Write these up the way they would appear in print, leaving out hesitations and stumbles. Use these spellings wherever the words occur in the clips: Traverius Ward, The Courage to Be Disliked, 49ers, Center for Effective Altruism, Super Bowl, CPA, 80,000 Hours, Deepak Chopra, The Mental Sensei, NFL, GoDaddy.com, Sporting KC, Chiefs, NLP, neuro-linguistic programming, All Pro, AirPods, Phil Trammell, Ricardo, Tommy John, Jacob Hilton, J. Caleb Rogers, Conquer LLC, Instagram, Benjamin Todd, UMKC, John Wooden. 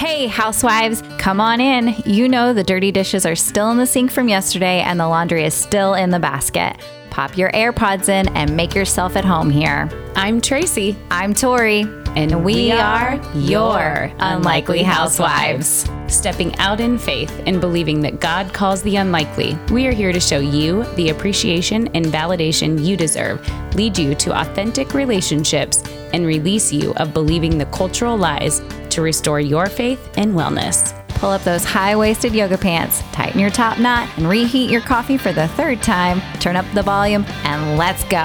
Hey, housewives, come on in. You know the dirty dishes are still in the sink from yesterday and the laundry is still in the basket. Pop your AirPods in and make yourself at home here. I'm Tracy. I'm Tori. And we are your Unlikely Housewives. Stepping out in faith and believing that God calls the unlikely, we are here to show you the appreciation and validation you deserve, lead you to authentic relationships, and release you of believing the cultural lies to restore your faith and wellness. Pull up those high-waisted yoga pants, tighten your top knot, and reheat your coffee for the third time. Turn up the volume, and let's go.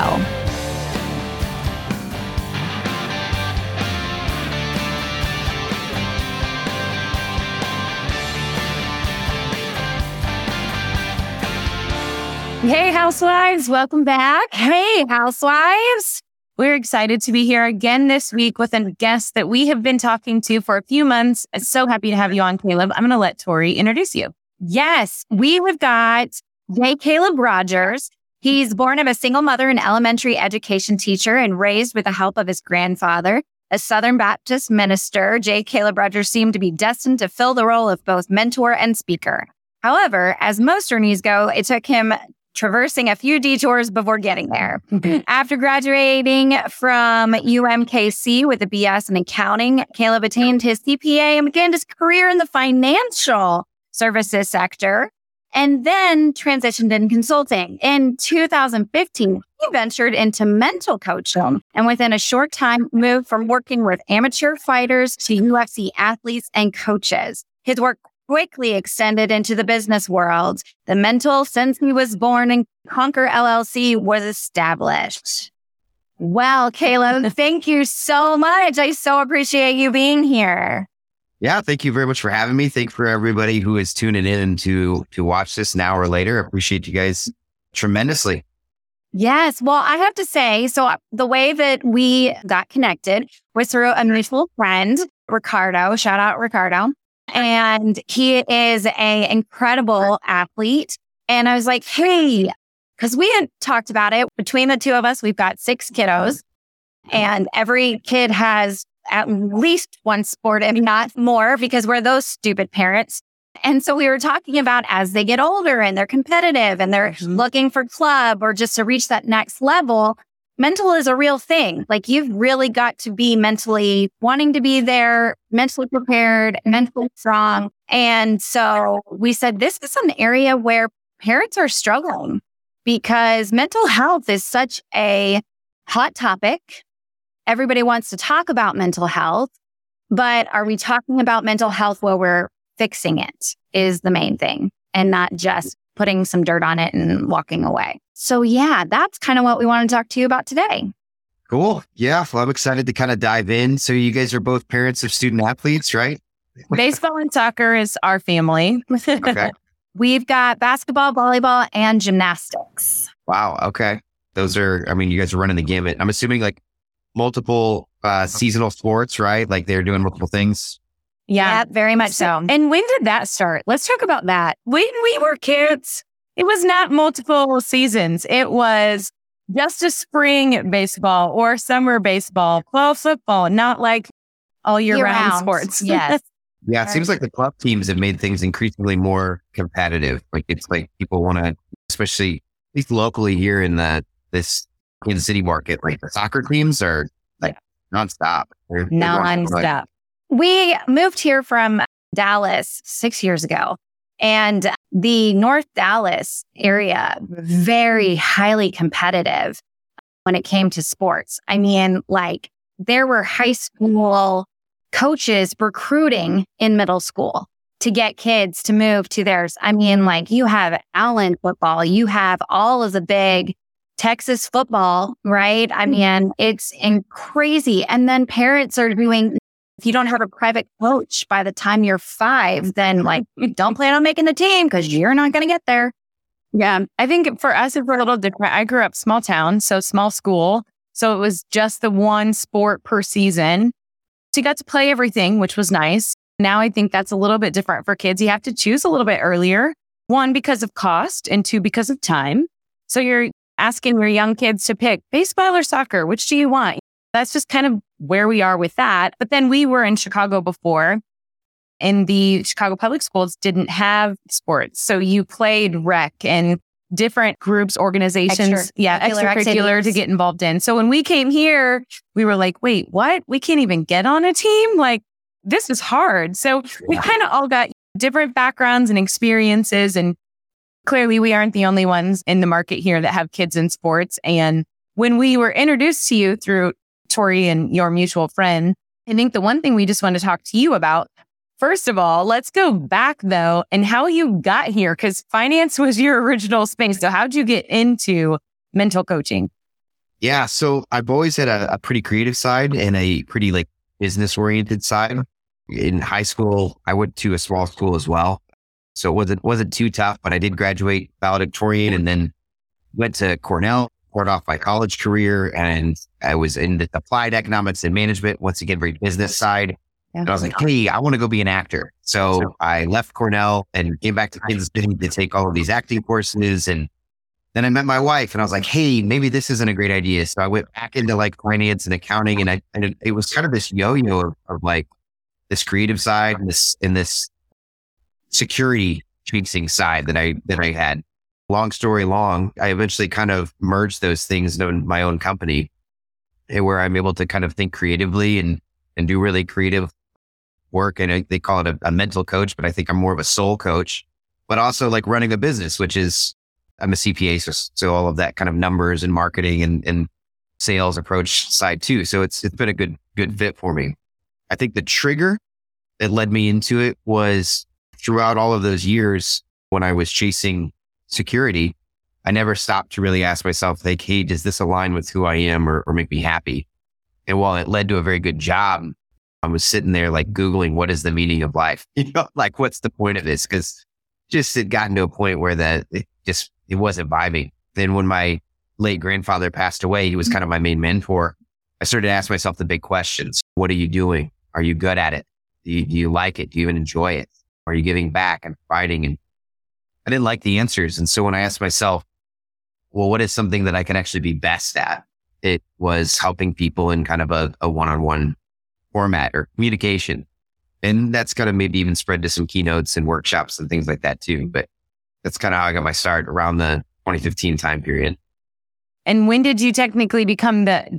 Hey, housewives, welcome back. Hey, housewives. We're excited to be here again this week with a guest that we have been talking to for a few months. So happy to have you on, Caleb. I'm going to let Tori introduce you. Yes, we have got J. Caleb Rogers. He's born of a single mother, an elementary education teacher, and raised with the help of his grandfather, a Southern Baptist minister. J. Caleb Rogers seemed to be destined to fill the role of both mentor and speaker. However, as most journeys go, it took him traversing a few detours before getting there. After graduating from UMKC with a BS in accounting, Caleb attained his CPA and began his career in the financial services sector and then transitioned in consulting. In 2015, he ventured into mental coaching and within a short time moved from working with amateur fighters to UFC athletes and coaches. His work quickly extended into the business world. The Mental Sensei was born and Conquer LLC was established. Well, Caleb, thank you so much. I so appreciate you being here. Yeah, thank you very much for having me. Thank you for everybody who is tuning in to watch this an hour later. I appreciate you guys tremendously. Yes. Well, I have to say, so the way that we got connected was through a mutual friend, Ricardo. Shout out, Ricardo. And he is an incredible athlete. And I was like, hey, because we had talked about it. Between the two of us, we've got 6 kiddos. And every kid has at least one sport, if not more, because we're those stupid parents. And so we were talking about as they get older and they're competitive and they're looking for club or just to reach that next level, mental is a real thing. Like, you've really got to be mentally wanting to be there, mentally prepared, mentally strong. And so we said, this is an area where parents are struggling because mental health is such a hot topic. Everybody wants to talk about mental health, but are we talking about mental health while we're fixing it is the main thing and not just putting some dirt on it and walking away. So yeah, that's kind of what we want to talk to you about today. Cool. Yeah. Well, I'm excited to kind of dive in. So you guys are both parents of student athletes, right? Baseball and soccer is our family. Okay. We've got basketball, volleyball, and gymnastics. Wow. Okay. Those are, I mean, you guys are running the gamut. I'm assuming like multiple seasonal sports, right? Like they're doing multiple things. Yeah, very much so. And when did that start? Let's talk about that. When we were kids, it was not multiple seasons. It was just a spring baseball or summer baseball, club football, not like all year round sports. Yes. Yeah, it seems like the club teams have made things increasingly more competitive. Like, it's like people want to, especially at least locally here in this Kansas City market, like the soccer teams are like nonstop. Nonstop. We moved here from Dallas 6 years ago, and the North Dallas area, very highly competitive when it came to sports. I mean, like, there were high school coaches recruiting in middle school to get kids to move to theirs. I mean, like, you have Allen football, you have all of the big Texas football, right? I mean, it's crazy. And then parents are doing, if you don't have a private coach by the time you're 5, then like, don't plan on making the team because you're not going to get there. Yeah. I think for us, it's a little different. I grew up small town, so small school. So it was just the one sport per season. So you got to play everything, which was nice. Now I think that's a little bit different for kids. You have to choose a little bit earlier. 1, because of cost, and 2, because of time. So you're asking your young kids to pick baseball or soccer. Which do you want? That's just kind of where we are with that. But then we were in Chicago before, in the Chicago public schools didn't have sports. So you played rec and different groups, organizations, extracurricular to get involved in. So when we came here, we were like, wait, what? We can't even get on a team? Like, this is hard. So we kind of all got different backgrounds and experiences. And clearly we aren't the only ones in the market here that have kids in sports. And when we were introduced to you through Tori and your mutual friend, I think the one thing we just want to talk to you about, first of all, let's go back though, and how you got here, because finance was your original space. So how'd you get into mental coaching? Yeah. So I've always had a pretty creative side and a pretty like business oriented side. In high school, I went to a small school as well. So it wasn't too tough, but I did graduate valedictorian and then went to Cornell, poured off my college career, and I was in the applied economics and management, once again, very business side. Yeah. And I was like, hey, I want to go be an actor. So I left Cornell and came back to Kansas City to take all of these acting courses. And then I met my wife and I was like, hey, maybe this isn't a great idea. So I went back into like finance and accounting, and it was kind of this yo-yo of like this creative side and this security chasing side that I had. Long story long, I eventually kind of merged those things in my own company, where I'm able to kind of think creatively and do really creative work. And they call it a mental coach, but I think I'm more of a soul coach, but also like running a business, which is, I'm a CPA. So all of that kind of numbers and marketing and sales approach side too. So it's been a good fit for me. I think the trigger that led me into it was throughout all of those years when I was chasing security, I never stopped to really ask myself, like, hey, does this align with who I am or make me happy? And while it led to a very good job, I was sitting there like Googling, what is the meaning of life? You know, like, what's the point of this? Because just it gotten to a point where it wasn't vibing. Then when my late grandfather passed away, he was kind of my main mentor. I started to ask myself the big questions. What are you doing? Are you good at it? Do you like it? Do you even enjoy it? Are you giving back and providing? And I didn't like the answers. And so when I asked myself, well, what is something that I can actually be best at? It was helping people in kind of a one-on-one format or communication. And that's kind of maybe even spread to some keynotes and workshops and things like that too. But that's kind of how I got my start around the 2015 time period. And when did you technically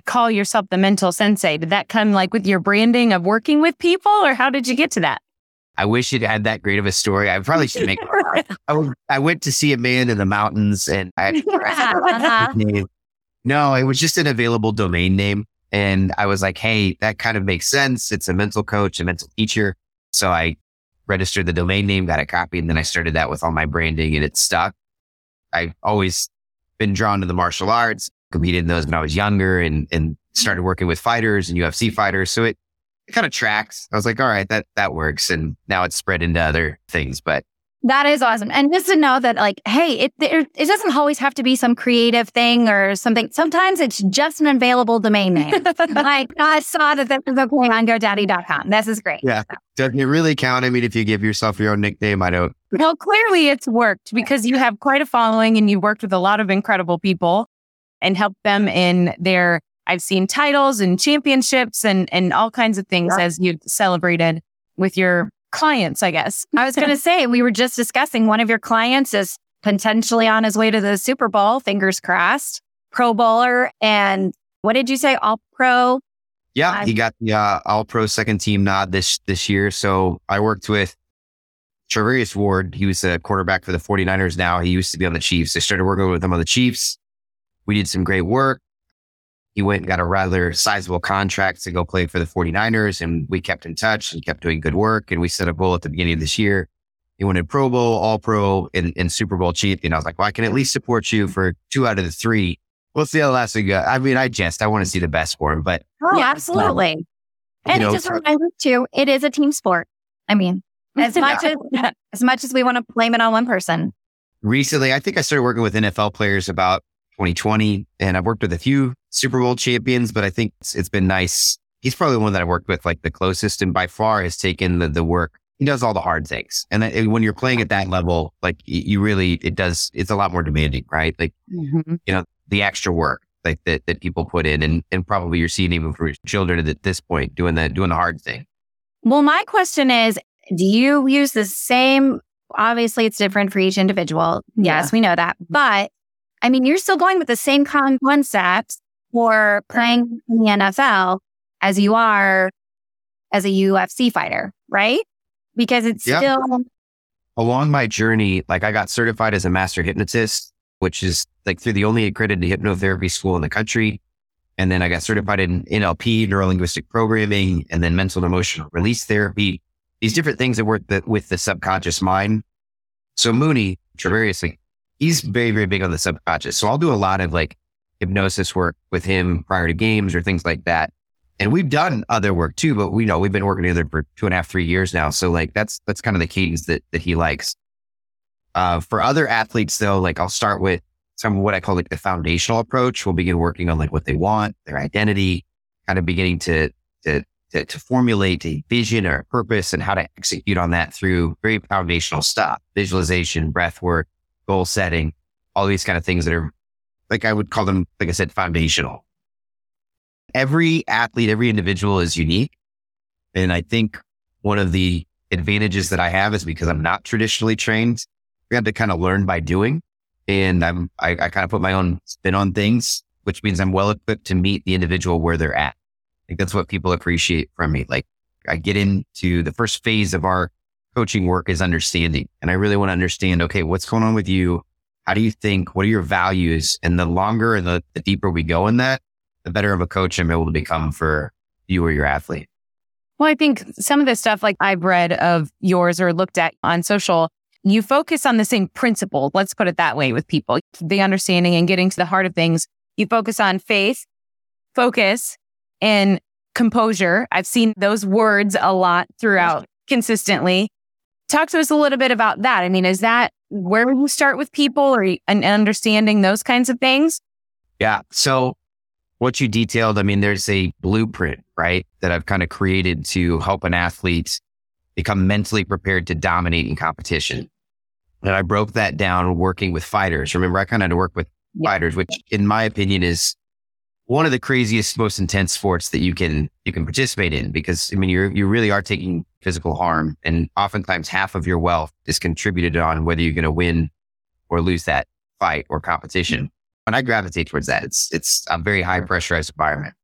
call yourself the Mental Sensei? Did that come like with your branding of working with people, or how did you get to that? I wish it had that great of a story. I probably should make it. I went to see a man in the mountains and no, it was just an available domain name. And I was like, hey, that kind of makes sense. It's a mental coach, a mental teacher. So I registered the domain name, got a copy, and then I started that with all my branding, and it stuck. I've always been drawn to the martial arts, competed in those when I was younger, and started working with fighters and UFC fighters. So it kind of tracks. I was like, all right, that works. And now it's spread into other things, but. That is awesome. And just to know that like, hey, it doesn't always have to be some creative thing or something. Sometimes it's just an available domain name. Like, I saw that was okay on GoDaddy.com. This is great. Yeah. So. Doesn't it really count? I mean, if you give yourself your own nickname, I don't. Well, clearly it's worked because you have quite a following and you worked with a lot of incredible people and helped them in their, I've seen titles and championships and all kinds of things as you've celebrated with your clients, I guess. I was going to say, we were just discussing one of your clients is potentially on his way to the Super Bowl, fingers crossed, Pro Bowler. And what did you say? All Pro? Yeah, he got the All Pro second team nod this year. So I worked with Traverius Ward. He was a quarterback for the 49ers now. He used to be on the Chiefs. I started working with him on the Chiefs. We did some great work. He went and got a rather sizable contract to go play for the 49ers, and we kept in touch and kept doing good work. And we set a goal at the beginning of this year. He went in Pro Bowl, All Pro, and Super Bowl champion. I was like, well, I can at least support you for 2 out of the 3. We'll see how last we go. I mean, I jest. I want to see the best for him, but. Oh, yeah, absolutely. And it just reminds me too, it is a team sport. I mean, as much as we want to blame it on one person. Recently, I think I started working with NFL players about 2020, and I've worked with a few Super Bowl champions, but I think it's been nice. He's probably the one that I worked with like the closest, and by far has taken the work. He does all the hard things. And when you're playing at that level, like you really, it's a lot more demanding, right? Like, you know, the extra work like that people put in, and probably you're seeing even for your children at this point doing the hard thing. Well, my question is, Do you use the same? Obviously, it's different for each individual. Yes, we know that. But I mean, you're still going with the same concepts for playing in the NFL as you are as a UFC fighter, right? Because it's still... Along my journey, like I got certified as a master hypnotist, which is like through the only accredited hypnotherapy school in the country. And then I got certified in NLP, neuro-linguistic programming, and then mental and emotional release therapy. These different things that work with the subconscious mind. So Mooney, Traverius, he's very, very big on the subconscious. So I'll do a lot of like hypnosis work with him prior to games or things like that. And we've done other work too, but we know we've been working together for 2.5, 3 years now. So like, that's kind of the cadence that he likes. For other athletes though, like I'll start with some of what I call like the foundational approach. We'll begin working on like what they want, their identity, kind of beginning to formulate a vision or a purpose and how to execute on that through very foundational stuff, visualization, breath work, goal setting, all these kind of things that are like, I would call them, like I said, foundational. Every athlete, every individual is unique. And I think one of the advantages that I have is because I'm not traditionally trained, we had to kind of learn by doing. And I kind of put my own spin on things, which means I'm well equipped to meet the individual where they're at. I think that's what people appreciate from me. Like I get into the first phase of our coaching work is understanding. And I really want to understand, okay, what's going on with you? How do you think? What are your values? And the longer and the deeper we go in that, the better of a coach I'm able to become for you or your athlete. Well, I think some of the stuff like I've read of yours or looked at on social, you focus on the same principle. Let's put it that way with people, the understanding and getting to the heart of things. You focus on faith, focus, and composure. I've seen those words a lot throughout consistently. Talk to us a little bit about that. I mean, is that where you start with people or and understanding those kinds of things? Yeah. So what you detailed, I mean, there's a blueprint, right, that I've kind of created to help an athlete become mentally prepared to dominate in competition. And I broke that down working with fighters. Remember, I kind of had to work with fighters, which in my opinion is one of the craziest, most intense sports that you can participate in, because I mean, you really are taking physical harm, and oftentimes half of your wealth is contributed on whether you're going to win or lose that fight or competition. And I gravitate towards that. It's a very high pressurized environment.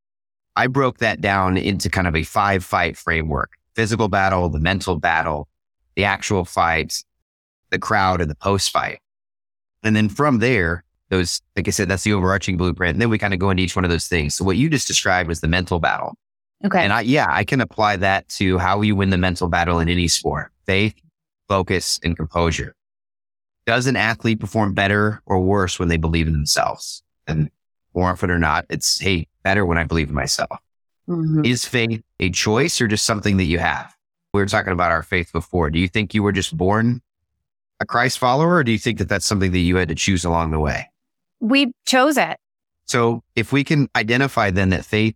I broke that down into kind of a 5-fight framework: physical battle, the mental battle, the actual fight, the crowd, and the post fight. And then from there, those, like I said, that's the overarching blueprint. And then we kind of go into each one of those things. So what you just described was the mental battle. Okay. And I can apply that to how you win the mental battle in any sport: faith, focus, and composure. Does an athlete perform better or worse when they believe in themselves? And more often or not, it's, hey, better when I believe in myself. Mm-hmm. Is faith a choice or just something that you have? We were talking about our faith before. Do you think you were just born a Christ follower, or do you think that that's something that you had to choose along the way? We chose it. So if we can identify then that faith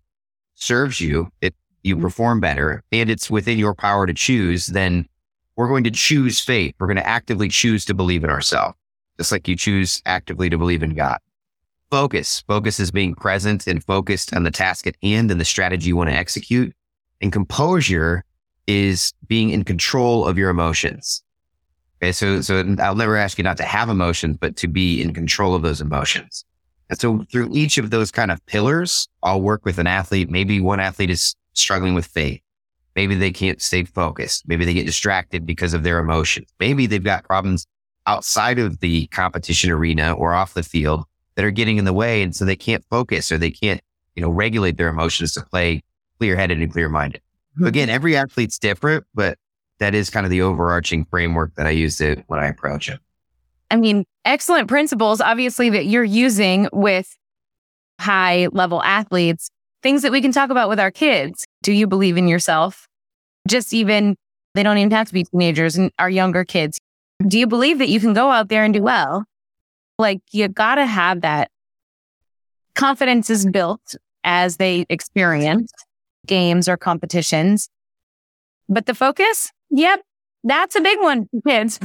serves you, if you perform better and it's within your power to choose, then we're going to choose faith. We're going to actively choose to believe in ourselves, just like you choose actively to believe in God. Focus. Focus is being present and focused on the task at hand and the strategy you want to execute. And composure is being in control of your emotions. Okay, so I'll never ask you not to have emotions, but to be in control of those emotions. And so through each of those kind of pillars, I'll work with an athlete. Maybe one athlete is struggling with faith. Maybe they can't stay focused. Maybe they get distracted because of their emotions. Maybe they've got problems outside of the competition arena or off the field that are getting in the way. And so they can't focus, or they can't, regulate their emotions to play clear-headed and clear-minded. Again, every athlete's different, but that is kind of the overarching framework that I use it when I approach it. I mean, excellent principles, obviously, that you're using with high-level athletes, things that we can talk about with our kids. Do you believe in yourself? They don't even have to be teenagers and our younger kids. Do you believe that you can go out there and do well? Like, you got to have that. Confidence is built as they experience games or competitions. But the focus? Yep. That's a big one, kids.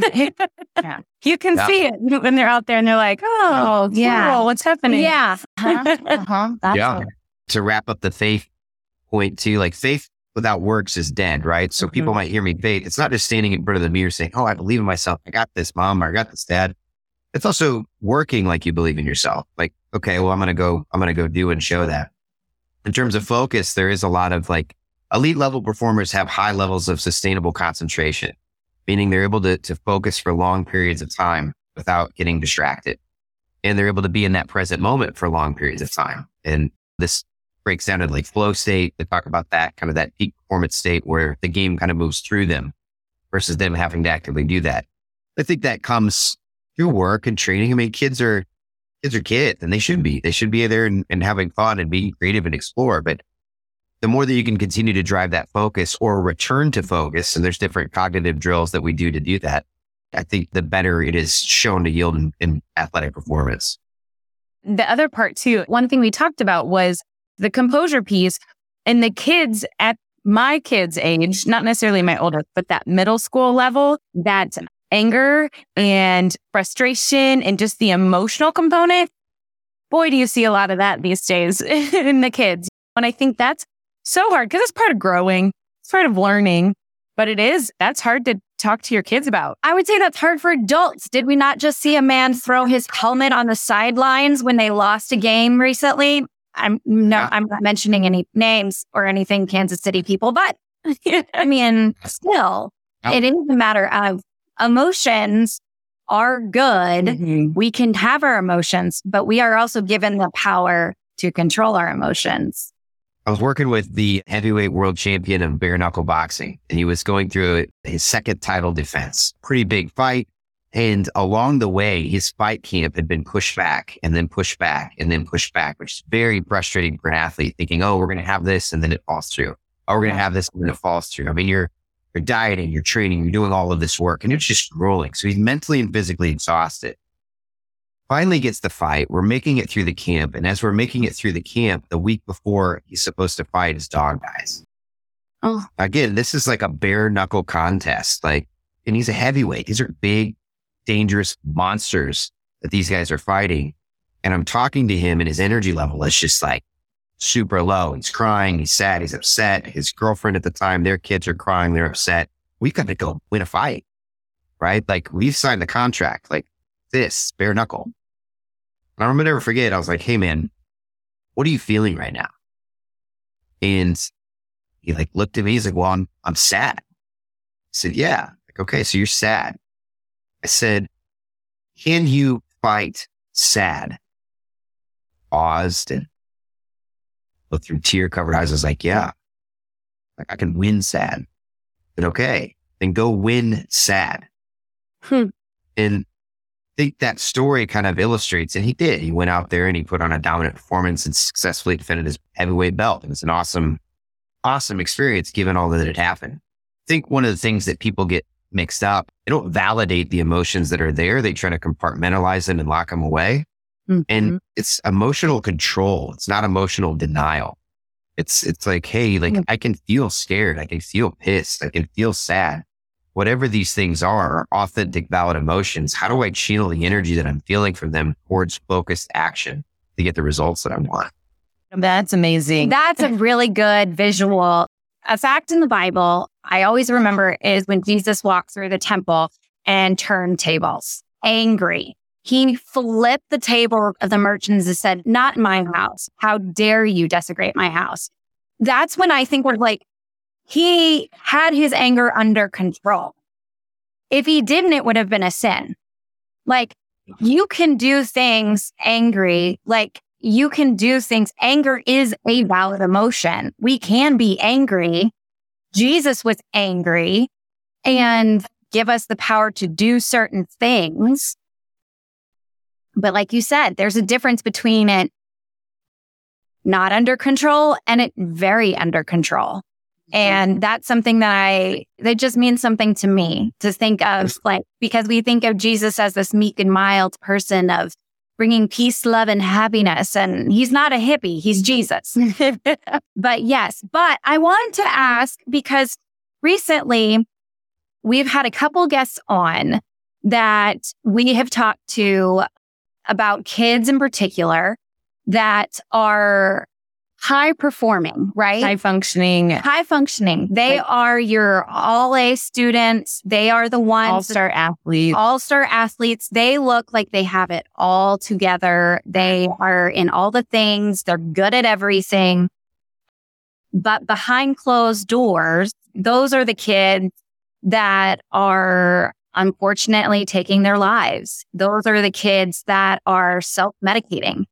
Yeah. You can see it when they're out there and they're like, oh, yeah, cool, what's happening? Yeah. Uh-huh. That's it. To wrap up the faith point too, like faith without works is dead, right? So people might hear me fade. It's not just standing in front of the mirror saying, oh, I believe in myself. I got this, mom, or I got this, dad. It's also working like you believe in yourself. Like, okay, well, I'm going to go do and show that. In terms of focus, there is a lot of like elite level performers have high levels of sustainable concentration, meaning they're able to focus for long periods of time without getting distracted. And they're able to be in that present moment for long periods of time. And this breaks down to like flow state. They talk about that kind of that peak performance state where the game kind of moves through them versus them having to actively do that. I think that comes through work and training. I mean, kids are kids and they should be. They should be there and having fun and being creative and explore. But the more that you can continue to drive that focus or return to focus, and there's different cognitive drills that we do to do that, I think the better it is shown to yield in athletic performance. The other part too, one thing we talked about was the composure piece. And the kids at my kids' age, not necessarily my oldest, but that middle school level, that anger and frustration and just the emotional component, boy, do you see a lot of that these days in the kids. And I think that's so hard because it's part of growing, it's part of learning, but that's hard to talk to your kids about. I would say that's hard for adults. Did we not just see a man throw his helmet on the sidelines when they lost a game recently? I'm not mentioning any names or anything, Kansas City people, but I mean, still, it is a matter of emotions are good. Mm-hmm. We can have our emotions, but we are also given the power to control our emotions. I was working with the heavyweight world champion of bare knuckle boxing, and he was going through his second title defense, pretty big fight. And along the way, his fight camp had been pushed back and then pushed back and then pushed back, which is very frustrating for an athlete thinking, oh, we're going to have this. And then it falls through. Oh, we're going to have this. And then it falls through. I mean, you're dieting, you're training, you're doing all of this work, and it's just grueling. So he's mentally and physically exhausted. Finally gets the fight. We're making it through the camp. And as we're making it through the camp, the week before he's supposed to fight, his dog dies. Oh, again, this is like a bare knuckle contest. Like, and he's a heavyweight. These are big, dangerous monsters that these guys are fighting. And I'm talking to him and his energy level is just like super low. He's crying. He's sad. He's upset. His girlfriend at the time, their kids are crying. They're upset. We've got to go win a fight, right? Like, we've signed the contract, like this bare knuckle. And I'm going to never forget. I was like, hey man, what are you feeling right now? And he like looked at me. He's like, well, I'm sad. I said, yeah. Like, okay. So you're sad. I said, can you fight sad? Paused and looked through tear covered eyes. I was like, yeah, like I can win sad. But okay, then go win sad. And I think that story kind of illustrates, and he did, he went out there and he put on a dominant performance and successfully defended his heavyweight belt. It was an awesome, awesome experience given all that had happened. I think one of the things that people get mixed up, they don't validate the emotions that are there. They try to compartmentalize them and lock them away. Mm-hmm. And it's emotional control. It's not emotional denial. It's like, hey, like I can feel scared. I can feel pissed. I can feel sad. Whatever these things are authentic, valid emotions. How do I channel the energy that I'm feeling from them towards focused action to get the results that I want? That's amazing. That's a really good visual. A fact in the Bible I always remember is when Jesus walked through the temple and turned tables, angry. He flipped the table of the merchants and said, not in my house. How dare you desecrate my house? That's when I think we're like, he had his anger under control. If he didn't, it would have been a sin. Like, you can do things angry. Like, you can do things. Anger is a valid emotion. We can be angry. Jesus was angry and give us the power to do certain things. But like you said, there's a difference between it not under control and it very under control. And that's something that just means something to me to think of, like, because we think of Jesus as this meek and mild person of bringing peace, love, and happiness. And he's not a hippie, he's Jesus. But yes, but I wanted to ask, because recently we've had a couple guests on that we have talked to about kids in particular that are high performing, right? High functioning. High functioning. They are your all-A students. They are the ones. All-star athletes. All-star athletes. They look like they have it all together. They are in all the things. They're good at everything. But behind closed doors, those are the kids that are unfortunately taking their lives. Those are the kids that are self-medicating.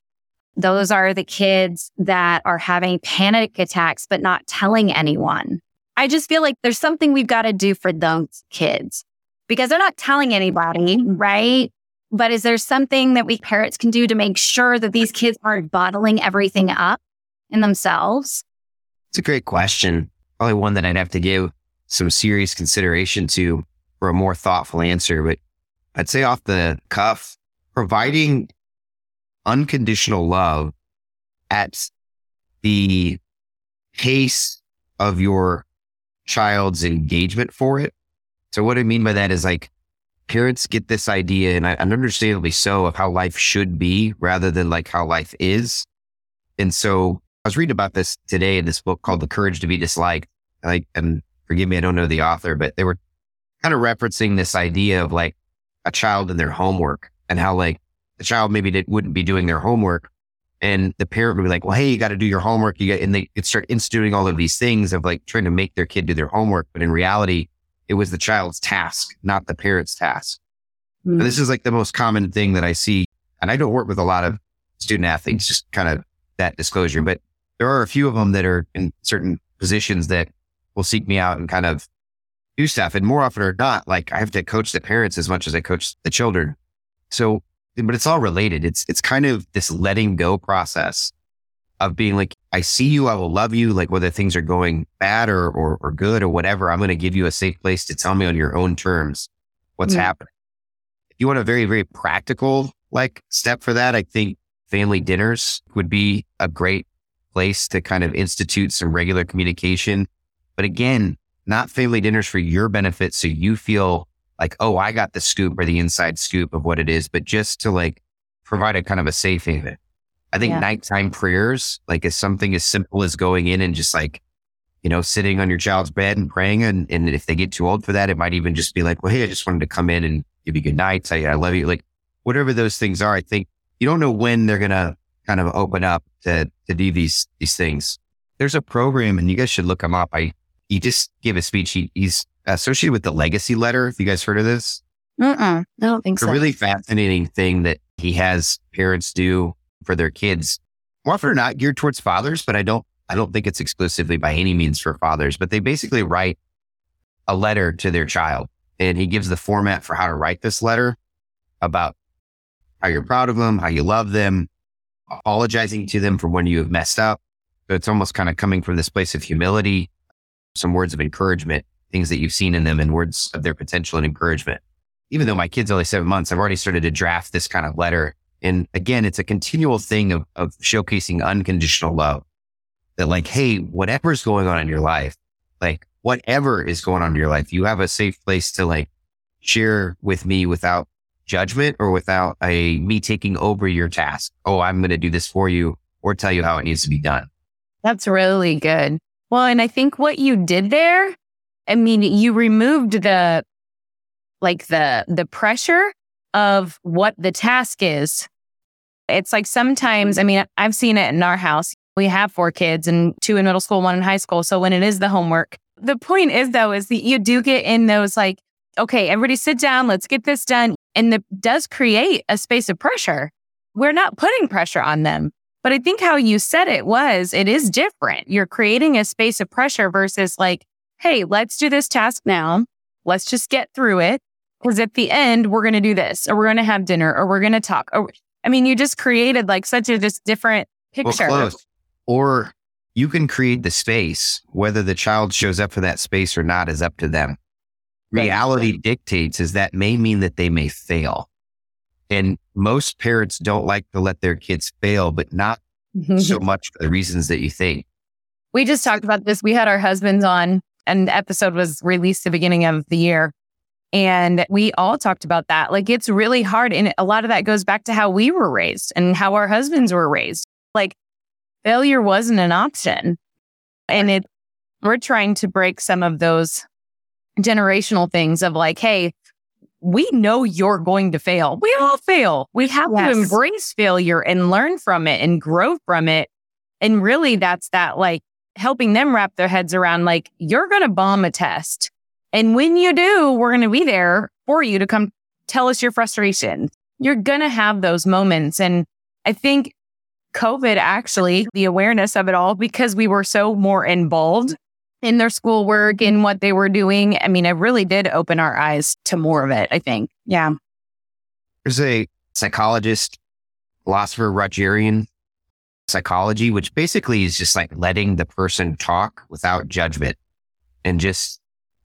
Those are the kids that are having panic attacks, but not telling anyone. I just feel like there's something we've got to do for those kids because they're not telling anybody, right? But is there something that we parents can do to make sure that these kids aren't bottling everything up in themselves? It's a great question. Probably one that I'd have to give some serious consideration to for a more thoughtful answer. But I'd say off the cuff, providing unconditional love at the pace of your child's engagement for it. So what I mean by that is like parents get this idea, and understandably so, of how life should be rather than like how life is. And so I was reading about this today in this book called The Courage to Be Disliked. And forgive me, I don't know the author, but they were kind of referencing this idea of like a child and their homework and how like the child maybe wouldn't be doing their homework, and the parent would be like, well, hey, you got to do your homework. And they could start instituting all of these things of like trying to make their kid do their homework. But in reality, it was the child's task, not the parent's task. Mm-hmm. And this is like the most common thing that I see. And I don't work with a lot of student athletes, just kind of that disclosure, but there are a few of them that are in certain positions that will seek me out and kind of do stuff. And more often or not, like I have to coach the parents as much as I coach the children. So, but it's all related. It's kind of this letting go process of being like, I see you, I will love you. Like whether things are going bad or good or whatever, I'm going to give you a safe place to tell me on your own terms what's happening. If you want a very, very practical like step for that, I think family dinners would be a great place to kind of institute some regular communication. But again, not family dinners for your benefit, so you feel like, oh, I got the scoop or the inside scoop of what it is, but just to like provide a kind of a safe haven. I think nighttime prayers, like is something as simple as going in and just like, you know, sitting on your child's bed and praying. And if they get too old for that, it might even just be like, well, hey, I just wanted to come in and give you good night, tell you I love you. Like whatever those things are, I think you don't know when they're going to kind of open up to do these things. There's a program and you guys should look them up. He just gave a speech. He's associated with the legacy letter. Have you guys heard of this? I don't think so. It's a really fascinating thing that he has parents do for their kids. More often or not geared towards fathers, but I don't think it's exclusively by any means for fathers, but they basically write a letter to their child, and he gives the format for how to write this letter about how you're proud of them, how you love them, apologizing to them for when you have messed up. So it's almost kind of coming from this place of humility, some words of encouragement, things that you've seen in them and words of their potential and encouragement. Even though my kid's only 7 months, I've already started to draft this kind of letter. And again, it's a continual thing of showcasing unconditional love. That like, hey, whatever's going on in your life, like whatever is going on in your life, you have a safe place to like share with me without judgment or without me taking over your task. Oh, I'm going to do this for you or tell you how it needs to be done. That's really good. Well, and I think what you did there, I mean, you removed the pressure of what the task is. It's like sometimes, I mean, I've seen it in our house. We have 4 kids and 2 in middle school, 1 in high school. So when it is the homework, the point is though, is that you do get in those like, okay, everybody sit down, let's get this done. And it does create a space of pressure. We're not putting pressure on them. But I think how you said it is different. You're creating a space of pressure versus like, hey, let's do this task now. Let's just get through it. Because at the end, we're going to do this, or we're going to have dinner, or we're going to talk. Or, I mean, you just created like such a just different picture. Well, close. Or you can create the space. Whether the child shows up for that space or not is up to them. Reality dictates is that may mean that they may fail. And most parents don't like to let their kids fail, but not so much for the reasons that you think. We just talked about this. We had our husbands on, and the episode was released the beginning of the year. And we all talked about that. Like, it's really hard. And a lot of that goes back to how we were raised and how our husbands were raised. Like, failure wasn't an option. And we're trying to break some of those generational things of like, hey, we know you're going to fail. We all fail. We have to embrace failure and learn from it and grow from it. And really that's that, like, helping them wrap their heads around, like, you're going to bomb a test. And when you do, we're going to be there for you to come tell us your frustration. You're going to have those moments. And I think COVID, actually, the awareness of it all, because we were so more involved in their schoolwork and what they were doing. I mean, it really did open our eyes to more of it, I think. Yeah. There's a psychologist, philosopher, Rogerian Psychology, which basically is just like letting the person talk without judgment and just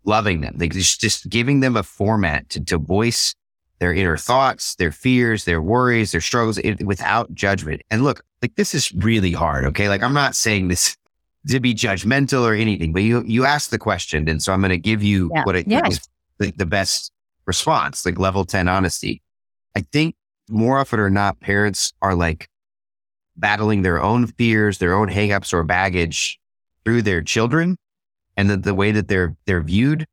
loving them. Like just giving them a format to voice their inner thoughts, their fears, their worries, their struggles without judgment. And look, like, this is really hard. Okay. Like, I'm not saying this to be judgmental or anything, but you asked the question. And so I'm going to give you the best response, like level 10 honesty. I think more often or not, parents are like battling their own fears, their own hangups or baggage through their children and the way that they're viewed.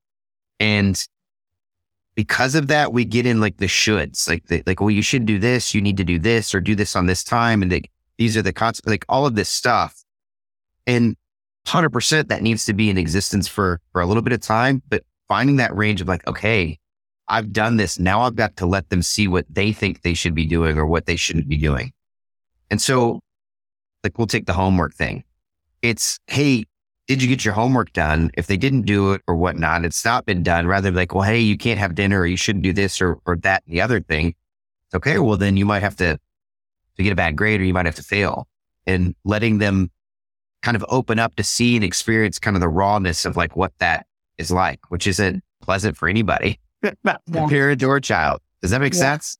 And because of that, we get in like the shoulds, well, you should do this, you need to do this or do this on this time. And these are the consequences, like all of this stuff. And 100% that needs to be in existence for a little bit of time, but finding that range of like, okay, I've done this. Now I've got to let them see what they think they should be doing or what they shouldn't be doing. And so, like, we'll take the homework thing. It's, hey, did you get your homework done? If they didn't do it or whatnot, it's not been done. Rather than like, well, hey, you can't have dinner or you shouldn't do this or that and the other thing. It's okay, well, then you might have to get a bad grade or you might have to fail. And letting them kind of open up to see and experience kind of the rawness of like what that is like, which isn't pleasant for anybody, parent or child. Does that make sense?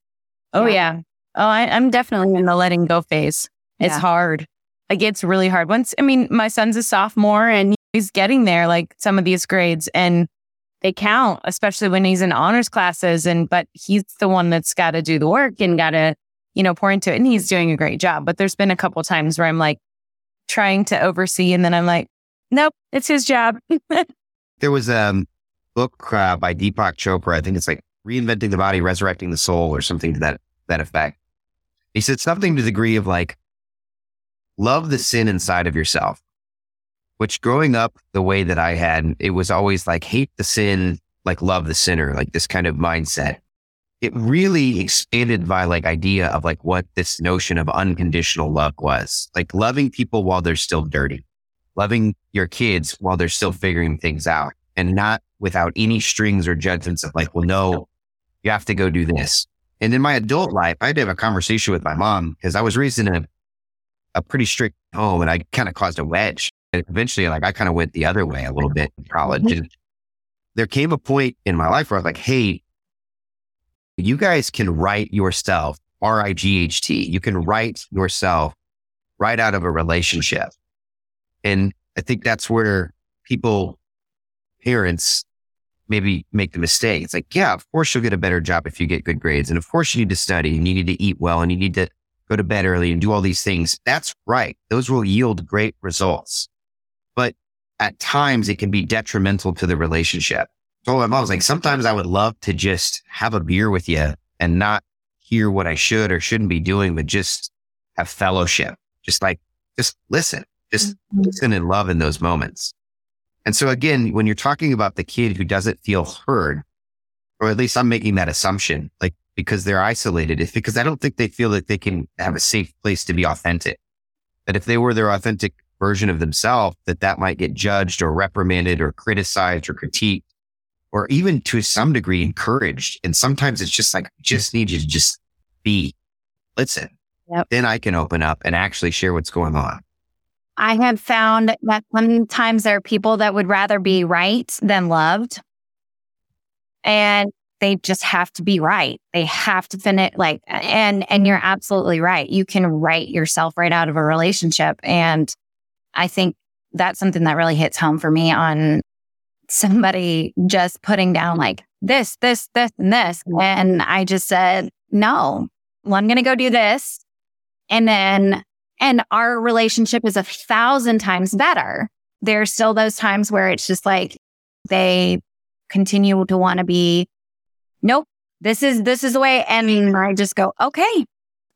Oh, yeah. Oh, I'm definitely in the letting go phase. It's hard. Like, it's really hard. My son's a sophomore and he's getting there, like some of these grades, and they count, especially when he's in honors classes. But he's the one that's got to do the work and got to, pour into it. And he's doing a great job. But there's been a couple of times where I'm like trying to oversee. And then I'm like, nope, it's his job. There was a book by Deepak Chopra. I think it's like Reinventing the Body, Resurrecting the Soul or something to that effect. He said something to the degree of like, love the sin inside of yourself, which growing up the way that I had, it was always like, hate the sin, like love the sinner, like this kind of mindset. It really expanded my like idea of like what this notion of unconditional love was, like loving people while they're still dirty, loving your kids while they're still figuring things out, and not without any strings or judgments of like, well, no, you have to go do this. And in my adult life, I had to have a conversation with my mom because I was raised in a pretty strict home, and I kind of caused a wedge. And eventually, like, I kind of went the other way a little bit in college. And there came a point in my life where I was like, hey, you guys can write yourself, R-I-G-H-T. You can write yourself right out of a relationship. And I think that's where parents maybe make the mistake. It's like, yeah, of course you'll get a better job if you get good grades. And of course you need to study and you need to eat well and you need to go to bed early and do all these things. That's right. Those will yield great results. But at times it can be detrimental to the relationship. So my mom was like, sometimes I would love to just have a beer with you and not hear what I should or shouldn't be doing, but just have fellowship. Just listen, listen and love in those moments. And so again, when you're talking about the kid who doesn't feel heard, or at least I'm making that assumption, like because they're isolated, it's because I don't think they feel that they can have a safe place to be authentic. That if they were their authentic version of themselves, that might get judged or reprimanded or criticized or critiqued, or even to some degree encouraged. And sometimes it's just like, I just need you to just be, listen, then I can open up and actually share what's going on. I have found that sometimes there are people that would rather be right than loved, and they just have to be right. They have to finish and you're absolutely right. You can write yourself right out of a relationship. And I think that's something that really hits home for me on somebody just putting down like this, and this. And I just said, no, well, I'm going to go do this. And then And our relationship is 1,000 times better. There are still those times where it's just like they continue to want to be, nope, this is the way. And I just go, okay,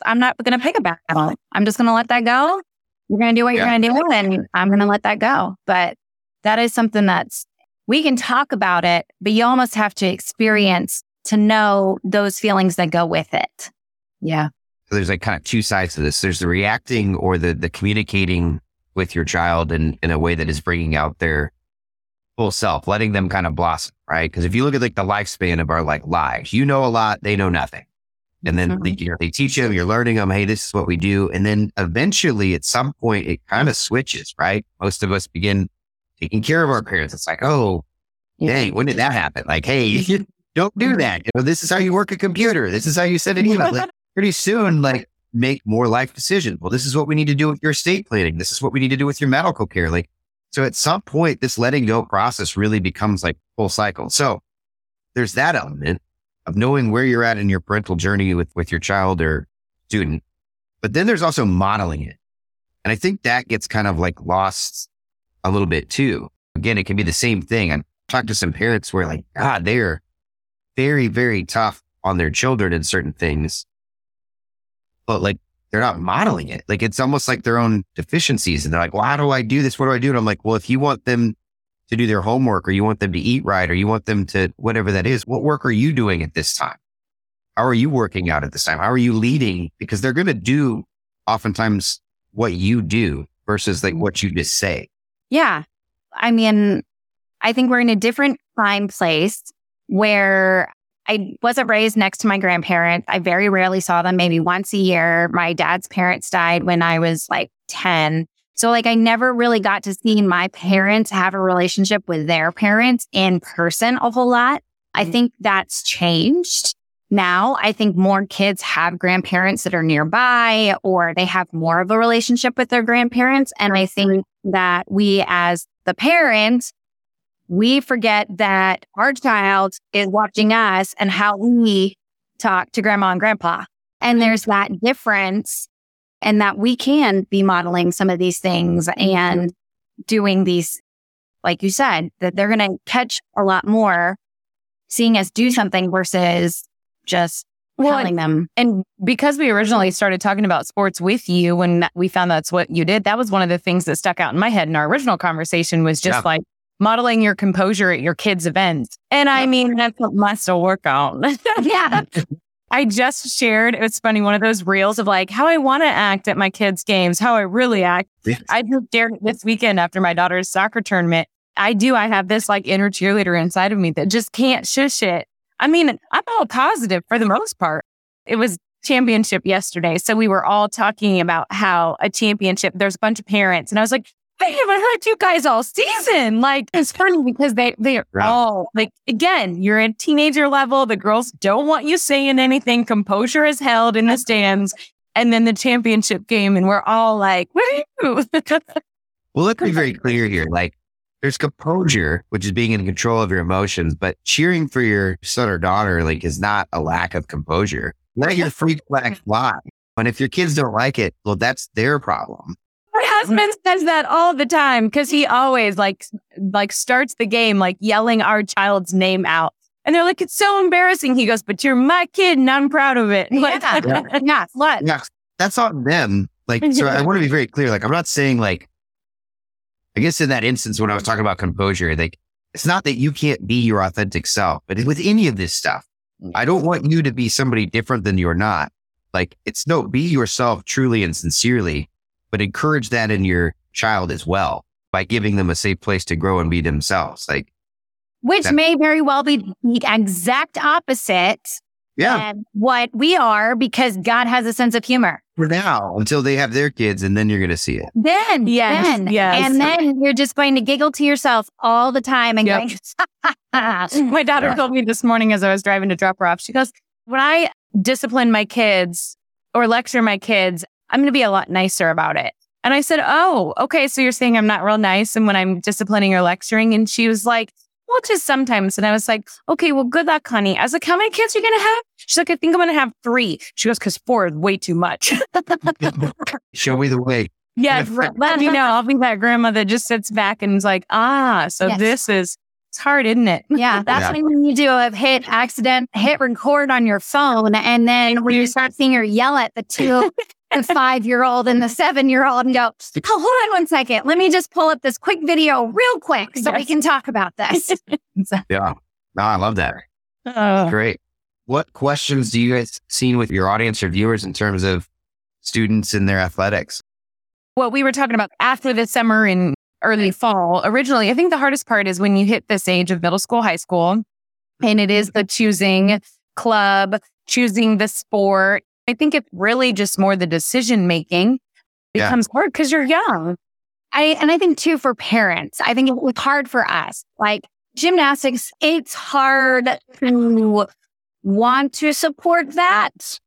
I'm not going to pick it back at all. I'm just going to let that go. You're going to do what you're going to do, and I'm going to let that go. But that is something that's, we can talk about it, but you almost have to experience to know those feelings that go with it. Yeah. So there's like kind of two sides to this. There's the reacting or the communicating with your child in a way that is bringing out their full self, letting them kind of blossom, right? Because if you look at like the lifespan of our like lives, you know a lot, they know nothing. And then they teach them, you're learning them, hey, this is what we do. And then eventually at some point, it kind of switches, right? Most of us begin taking care of our parents. It's like, oh, dang, when did that happen? Like, hey, don't do that. You know, this is how you work a computer. This is how you send an email. Like, pretty soon, like, make more life decisions. Well, this is what we need to do with your estate planning. This is what we need to do with your medical care. Like, so at some point, this letting go process really becomes like full cycle. So there's that element of knowing where you're at in your parental journey with your child or student. But then there's also modeling it. And I think that gets kind of like lost a little bit too. Again, it can be the same thing. I talked to some parents where like, God, they're very, very tough on their children in certain things, but like they're not modeling it. Like it's almost like their own deficiencies. And they're like, well, how do I do this? What do I do? And I'm like, well, if you want them to do their homework, or you want them to eat right, or you want them to whatever that is, what work are you doing at this time? How are you working out at this time? How are you leading? Because they're going to do oftentimes what you do versus like what you just say. Yeah. I mean, I think we're in a different time place where I wasn't raised next to my grandparents. I very rarely saw them, maybe once a year. My dad's parents died when I was like 10. So like I never really got to see my parents have a relationship with their parents in person a whole lot. I think that's changed now. I think more kids have grandparents that are nearby, or they have more of a relationship with their grandparents. And I think that we as the parents, we forget that our child is watching us and how we talk to grandma and grandpa. And there's that difference. And that we can be modeling some of these things and doing these, like you said, that they're going to catch a lot more seeing us do something versus just telling them. And because we originally started talking about sports with you when we found that's what you did, that was one of the things that stuck out in my head in our original conversation was just like modeling your composure at your kids' events. And I mean, that's what must work out. Yeah. I just shared, it was funny, one of those reels of like how I want to act at my kids' games, how I really act. Yes. I just dared this weekend after my daughter's soccer tournament. I have this like inner cheerleader inside of me that just can't shush it. I mean, I'm all positive for the most part. It was championship yesterday. So we were all talking about how a championship, there's a bunch of parents. And I was like, I haven't heard you guys all season. Like, it's funny because they're all like, again, you're at teenager level. The girls don't want you saying anything. Composure is held in the stands. And then the championship game. And we're all like, woo! Well, let's be very clear here. Like, there's composure, which is being in control of your emotions. But cheering for your son or daughter, like, is not a lack of composure. Let your freak flag fly. And if your kids don't like it, well, that's their problem. My husband says that all the time because he always like starts the game like yelling our child's name out. And they're like, it's so embarrassing. He goes, but you're my kid and I'm proud of it. Like, that's on them. Like, so I want to be very clear. Like, I'm not saying like, I guess in that instance, when I was talking about composure, like, it's not that you can't be your authentic self, but with any of this stuff, I don't want you to be somebody different than you're not. Like, it's no, be yourself truly and sincerely. But encourage that in your child as well by giving them a safe place to grow and be themselves. Like, which may very well be the exact opposite of what we are, because God has a sense of humor. For now, until they have their kids, and then you're going to see it. Then. And then you're just going to giggle to yourself all the time. And going, my daughter told me this morning as I was driving to drop her off, she goes, when I discipline my kids or lecture my kids, I'm going to be a lot nicer about it. And I said, oh, okay, so you're saying I'm not real nice and when I'm disciplining or lecturing? And she was like, well, just sometimes. And I was like, okay, well, good luck, honey. I was like, how many kids are you going to have? She's like, I think I'm going to have 3. She goes, because 4 is way too much. Show me the way. Yeah, let me know. I'll be that grandma that just sits back and is like, ah, so yes. This is, it's hard, isn't it? Yeah, that's when you do a hit record on your phone. And then when you start seeing her yell at the 2, the 5-year-old and the 7-year-old and go, oh, hold on one second. Let me just pull up this quick video real quick so we can talk about this. Yeah, no, I love that. Great. What questions do you guys see with your audience or viewers in terms of students in their athletics? What we were talking about after the summer and early fall, originally, I think the hardest part is when you hit this age of middle school, high school, and it is the choosing club, choosing the sport. I think it's really just more the decision making becomes hard because you're young. I think too for parents, I think it was hard for us. Like gymnastics, it's hard to want to support that.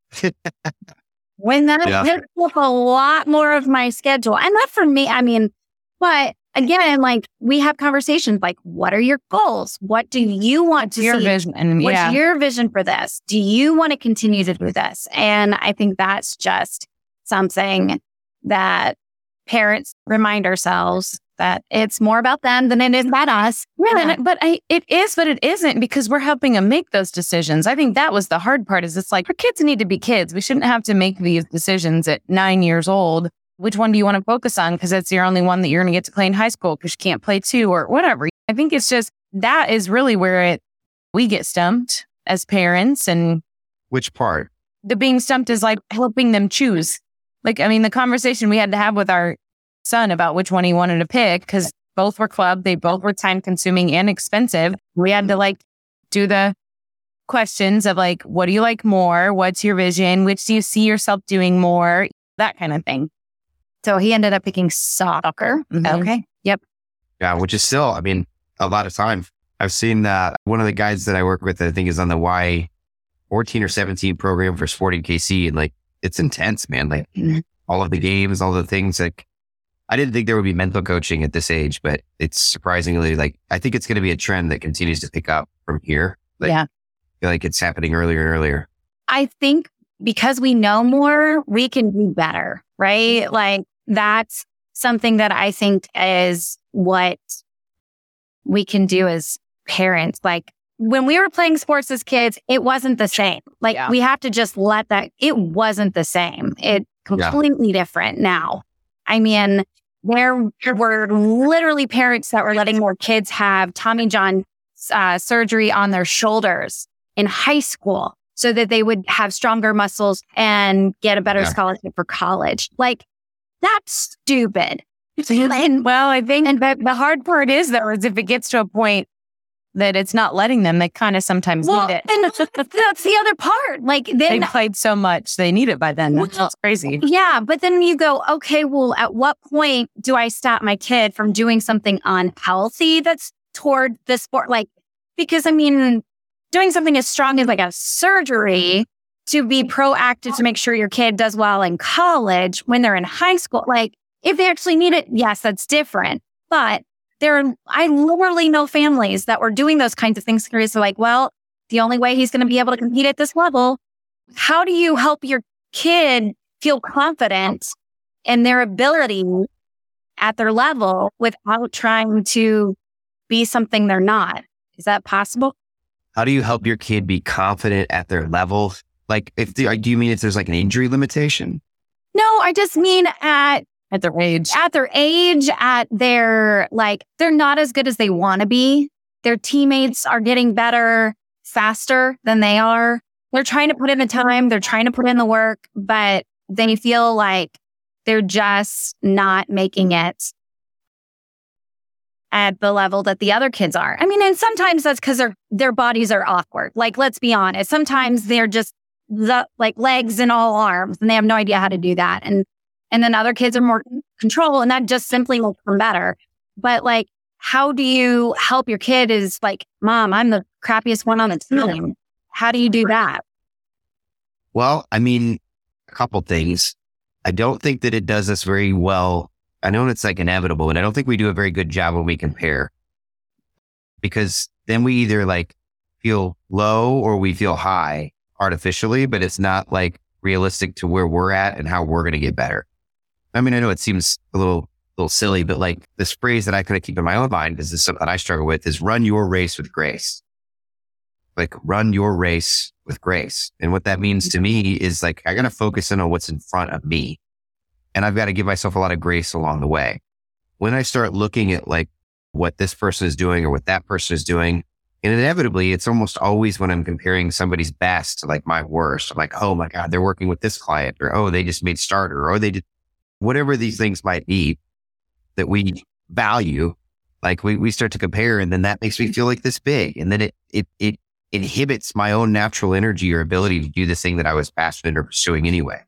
When that took up a lot more of my schedule. And not for me, I mean, but again, like we have conversations like, what are your goals? What do you want to see? Your vision. What's your vision for this? Do you want to continue to do this? And I think that's just something that parents remind ourselves that it's more about them than it is about us. Yeah. But it is, but it isn't because we're helping them make those decisions. I think that was the hard part is it's like, our kids need to be kids. We shouldn't have to make these decisions at 9 years old. Which one do you want to focus on? Because that's your only one that you're going to get to play in high school because you can't play 2 or whatever. I think it's just, that is really where we get stumped as parents. And which part? The being stumped is like helping them choose. Like, I mean, the conversation we had to have with our son about which one he wanted to pick because both were club, they both were time consuming and expensive. We had to like do the questions of like, what do you like more? What's your vision? Which do you see yourself doing more? That kind of thing. So he ended up picking soccer. Mm-hmm. Okay. Yep. Yeah, which is still, I mean, a lot of time. I've seen that one of the guys that I work with, I think is on the Y 14 or 17 program for Sporting KC. And like, it's intense, man. Like all of the games, all the things like, I didn't think there would be mental coaching at this age, but it's surprisingly like, I think it's going to be a trend that continues to pick up from here. Like, yeah. I feel like it's happening earlier and earlier. I think because we know more, we can do better, right? Like, that's something that I think is what we can do as parents. Like when we were playing sports as kids, it wasn't the same. Like we have to just let that, it wasn't the same. It's completely different now. I mean, there were literally parents that were letting more kids have Tommy John surgery on their shoulders in high school so that they would have stronger muscles and get a better scholarship for college. Like, that's stupid. And, well, I think and the hard part is, though, is if it gets to a point that it's not letting them, they kind of sometimes need it. And that's the other part. Like then, they played so much, they need it by then. That's crazy. Yeah, but then you go, okay, well, at what point do I stop my kid from doing something unhealthy that's toward the sport? Like, because I mean, doing something as strong as like a surgery to be proactive to make sure your kid does well in college when they're in high school. Like if they actually need it, yes, that's different. But I literally know families that were doing those kinds of things because they're like, well, the only way he's going to be able to compete at this level, how do you help your kid feel confident in their ability at their level without trying to be something they're not? Is that possible? How do you help your kid be confident at their level? Like, do you mean if there's like an injury limitation? No, I just mean at their age. At their age, at their, like, they're not as good as they want to be. Their teammates are getting better faster than they are. They're trying to put in the time. They're trying to put in the work, but they feel like they're just not making it at the level that the other kids are. I mean, and sometimes that's because their bodies are awkward. Like, let's be honest. Sometimes they're just like legs and all arms and they have no idea how to do that. And then other kids are more control, and that just simply makes them better. But like, how do you help your kid is like, Mom, I'm the crappiest one on the team. How do you do that? Well, I mean, a couple things. I don't think that it does this very well. I know it's like inevitable, and I don't think we do a very good job when we compare because then we either like feel low or we feel high artificially, but it's not like realistic to where we're at and how we're going to get better. I mean, I know it seems a little silly, but like this phrase that I couldn't keep in my own mind, is this something I struggle with, is run your race with grace. Like run your race with grace. And what that means to me is like, I got to focus in on what's in front of me. And I've got to give myself a lot of grace along the way. When I start looking at like what this person is doing or what that person is doing, and inevitably it's almost always when I'm comparing somebody's best to like my worst, I'm like, oh my God, they're working with this client, or, oh, they just made starter, or they did whatever these things might be that we value. Like we start to compare, and then that makes me feel like this big. And then it inhibits my own natural energy or ability to do this thing that I was passionate or pursuing anyway.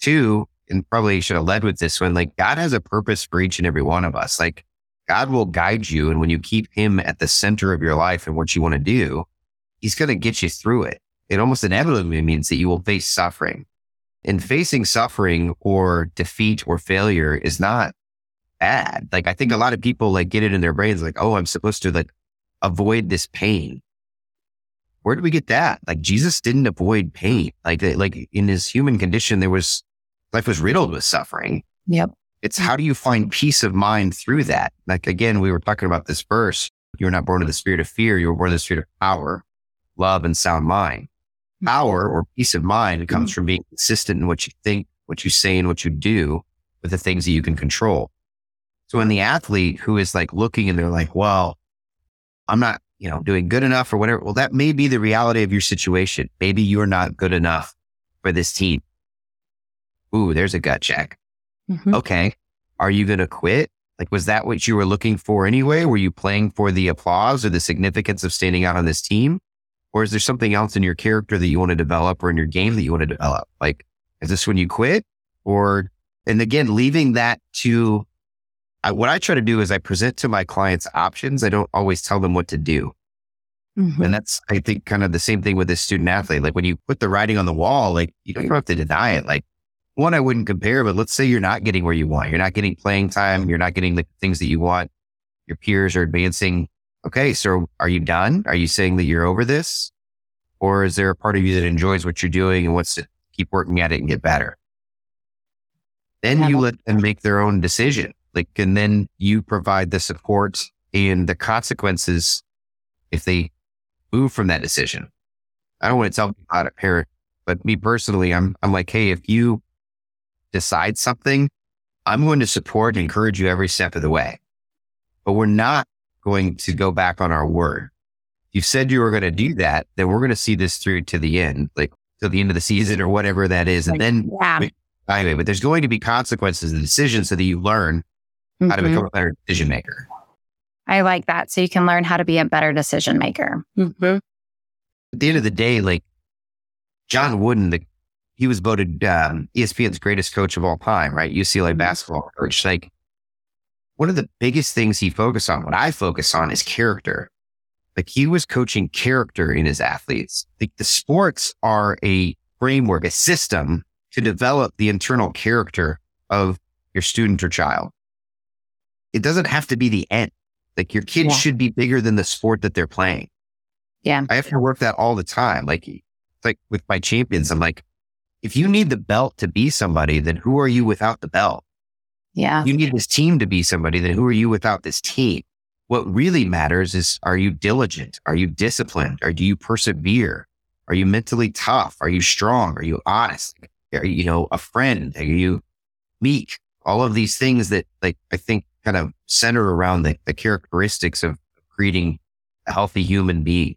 Two, and probably should have led with this one, like God has a purpose for each and every one of us. Like God will guide you. And when you keep him at the center of your life and what you want to do, he's going to get you through it. It almost inevitably means that you will face suffering. And facing suffering or defeat or failure is not bad. Like I think a lot of people like get it in their brains like, oh, I'm supposed to like avoid this pain. Where do we get that? Like Jesus didn't avoid pain. Like in his human condition, life was riddled with suffering. Yep. It's how do you find peace of mind through that? Like, again, we were talking about this verse. You're not born of the spirit of fear. You were born of the spirit of power, love, and sound mind. Power or peace of mind comes from being consistent in what you think, what you say, and what you do with the things that you can control. So when the athlete who is like looking and they're like, well, I'm not, doing good enough or whatever. Well, that may be the reality of your situation. Maybe you're not good enough for this team. Ooh, there's a gut check. Mm-hmm. Okay. Are you going to quit? Like, was that what you were looking for anyway? Were you playing for the applause or the significance of standing out on this team? Or is there something else in your character that you want to develop or in your game that you want to develop? Like, is this when you quit? Or, and again, leaving that to what I try to do is I present to my clients options. I don't always tell them what to do. Mm-hmm. And that's, I think, kind of the same thing with this student athlete. Like when you put the writing on the wall, like you don't have to deny it. Like, one, I wouldn't compare, but let's say you're not getting where you want. You're not getting playing time. You're not getting the things that you want. Your peers are advancing. Okay, so are you done? Are you saying that you're over this? Or is there a part of you that enjoys what you're doing and wants to keep working at it and get better? Then you let them make their own decision. Like, and then you provide the support and the consequences if they move from that decision. I don't want to tell people how to parent, but me personally, I'm like, hey, if you decide something, I'm going to support and encourage you every step of the way, but we're not going to go back on our word. You've said you were going to do that, then we're going to see this through to the end, like till the end of the season or whatever that is. And anyway, but there's going to be consequences to the decision so that you learn how to become a better decision maker. I like that. So you can learn how to be a better decision maker. Mm-hmm. At the end of the day, like John Wooden, he was voted ESPN's greatest coach of all time, right? UCLA basketball coach. Like one of the biggest things he focused on, what I focus on, is character. Like he was coaching character in his athletes. Like the sports are a framework, a system to develop the internal character of your student or child. It doesn't have to be the end. Like your kids should be bigger than the sport that they're playing. Yeah. I have to work that all the time. Like with my champions, I'm like, if you need the belt to be somebody, then who are you without the belt? Yeah. You need this team to be somebody, then who are you without this team? What really matters is, are you diligent? Are you disciplined? Or do you persevere? Are you mentally tough? Are you strong? Are you honest? Are you, a friend? Are you meek? All of these things that like, I think kind of center around the characteristics of creating a healthy human being.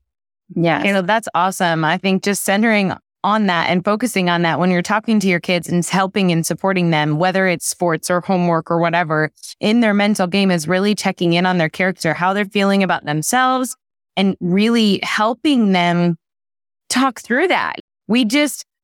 Yeah. Caleb, that's awesome. I think just centering on that and focusing on that when you're talking to your kids and helping and supporting them, whether it's sports or homework or whatever, in their mental game is really checking in on their character, how they're feeling about themselves, and really helping them talk through that.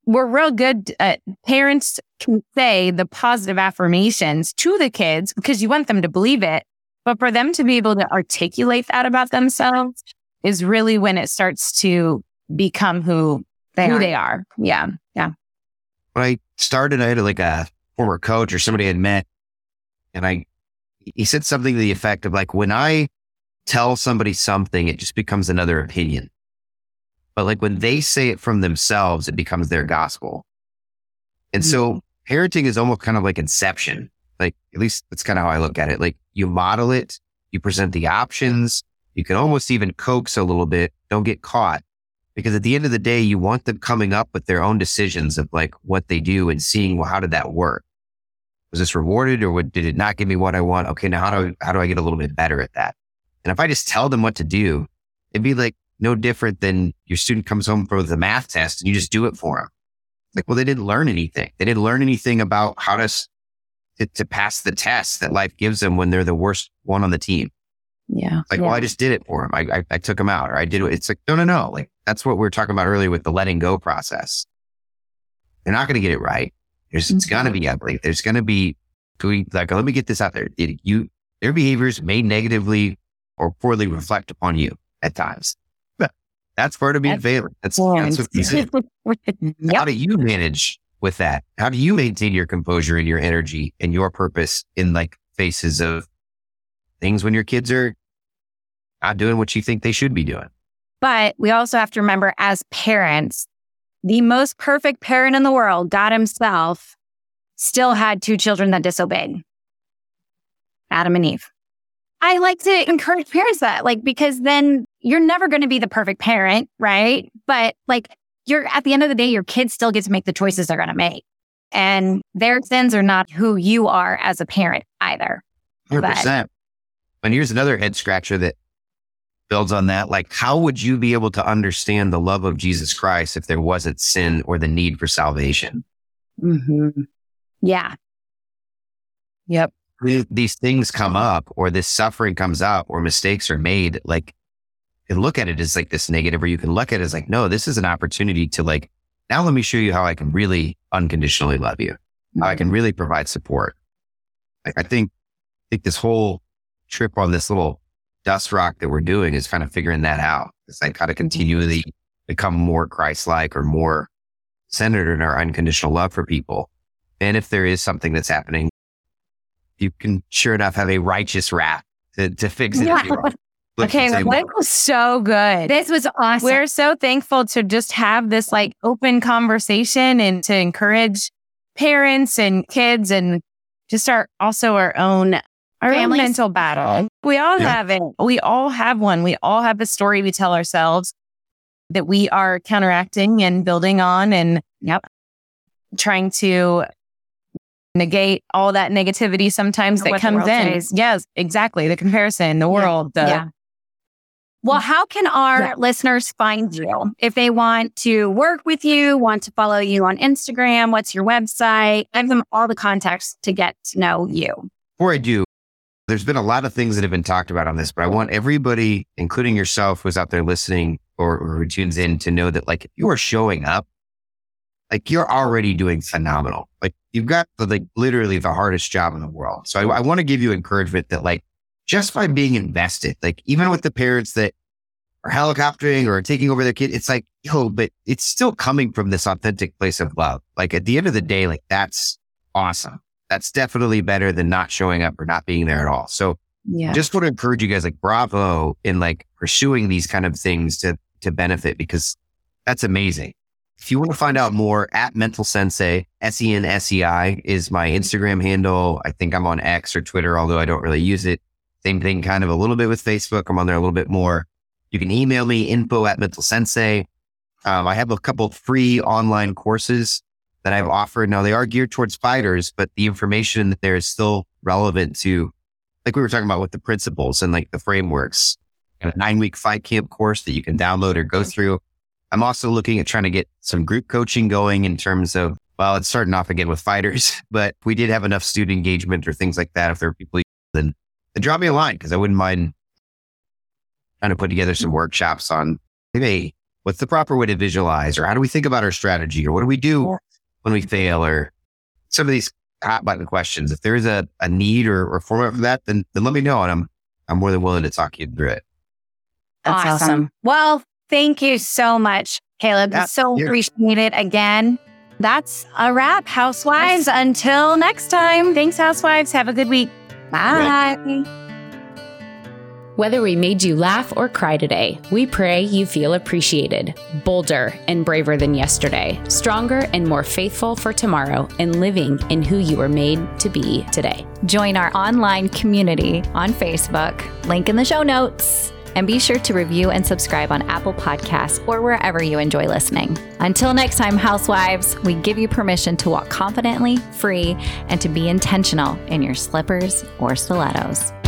We're real good at parents can say the positive affirmations to the kids because you want them to believe it. But for them to be able to articulate that about themselves is really when it starts to become who they are. Yeah. Yeah. When I started, I had like a former coach or somebody I had met, and he said something to the effect of like, when I tell somebody something, it just becomes another opinion. But like when they say it from themselves, it becomes their gospel. And so parenting is almost kind of like inception. Like, at least that's kind of how I look at it. Like, you model it, you present the options, you can almost even coax a little bit. Don't get caught, because at the end of the day, you want them coming up with their own decisions of like what they do and seeing, well, how did that work? Was this rewarded, or did it not give me what I want? Okay, now how do I get a little bit better at that? And if I just tell them what to do, it'd be like no different than your student comes home for the math test and you just do it for them. Like, well, they didn't learn anything. They didn't learn anything about how to pass the test that life gives them when they're the worst one on the team. Yeah. Like, well, I just did it for him. I took him out, or I did it. It's like, no. Like, that's what we were talking about earlier with the letting go process. They're not going to get it right. It's going to be ugly. There's going to be, like, let me get this out there. Their behaviors may negatively or poorly reflect upon you at times. But that's part of being failing. That's what you yep. How do you manage with that? How do you maintain your composure and your energy and your purpose in like faces of things when your kids are not doing what you think they should be doing? But we also have to remember, as parents, the most perfect parent in the world, God himself, still had two children that disobeyed. Adam and Eve. I like to encourage parents that, like, because then you're never going to be the perfect parent, right? But like, you're at the end of the day, your kids still get to make the choices they're going to make. And their sins are not who you are as a parent either. 100%. And here's another head scratcher that builds on that. Like, how would you be able to understand the love of Jesus Christ if there wasn't sin or the need for salvation? Mm-hmm. Yeah. Yep. These things come up, or this suffering comes up, or mistakes are made. Like, you look at it as like this negative, or you can look at it as like, no, this is an opportunity to like, now let me show you how I can really unconditionally love you, how I can really provide support. Like, I think this whole trip on this little dust rock that we're doing is kind of figuring that out. It's like how to continually become more Christ-like or more centered in our unconditional love for people. And if there is something that's happening, you can sure enough have a righteous wrath to fix it. Yeah. Okay, that was so good. This was awesome. We're so thankful to just have this like open conversation and to encourage parents and kids and just our own families. Our mental battle. We all have it. We all have one. We all have a story we tell ourselves that we are counteracting and building on and trying to negate all that negativity sometimes that comes in. Yes, exactly. The comparison, the world. Well, how can our listeners find you if they want to work with you, want to follow you on Instagram? What's your website? Give them all the contacts to get to know you. Before I do, there's been a lot of things that have been talked about on this, but I want everybody, including yourself who's out there listening or who tunes in, to know that like, if you are showing up, like, you're already doing phenomenal. Like, you've got literally the hardest job in the world. So I want to give you encouragement that like, just by being invested, like even with the parents that are helicoptering or taking over their kid, it's like, but it's still coming from this authentic place of love. Like, at the end of the day, like, that's awesome. That's definitely better than not showing up or not being there at all. So just want to encourage you guys, like, bravo in like pursuing these kind of things to benefit, because that's amazing. If you want to find out more, at Mental Sensei, SENSEI is my Instagram handle. I think I'm on X or Twitter, although I don't really use it. Same thing kind of a little bit with Facebook. I'm on there a little bit more. You can email me, info@mentalsensei. I have a couple free online courses that I've offered. Now, they are geared towards fighters, but the information that there is still relevant to, like we were talking about with the principles and like the frameworks, and a 9-week fight camp course that you can download or go through. I'm also looking at trying to get some group coaching going in terms of, well, it's starting off again with fighters, but we did have enough student engagement or things like that. If there are people, then drop me a line, because I wouldn't mind trying to put together some workshops on, hey, what's the proper way to visualize, or how do we think about our strategy, or what do we do when we fail, or some of these hot button questions. If there is a need or format for that, then let me know, and I'm more than willing to talk you through it. That's awesome. Well, thank you so much, Caleb. Appreciate it again. That's a wrap, Housewives. Nice. Until next time. Thanks, Housewives. Have a good week. Bye. Right. Whether we made you laugh or cry today, we pray you feel appreciated, bolder and braver than yesterday, stronger and more faithful for tomorrow, and living in who you were made to be today. Join our online community on Facebook, link in the show notes, and be sure to review and subscribe on Apple Podcasts or wherever you enjoy listening. Until next time, housewives, we give you permission to walk confidently, free, and to be intentional in your slippers or stilettos.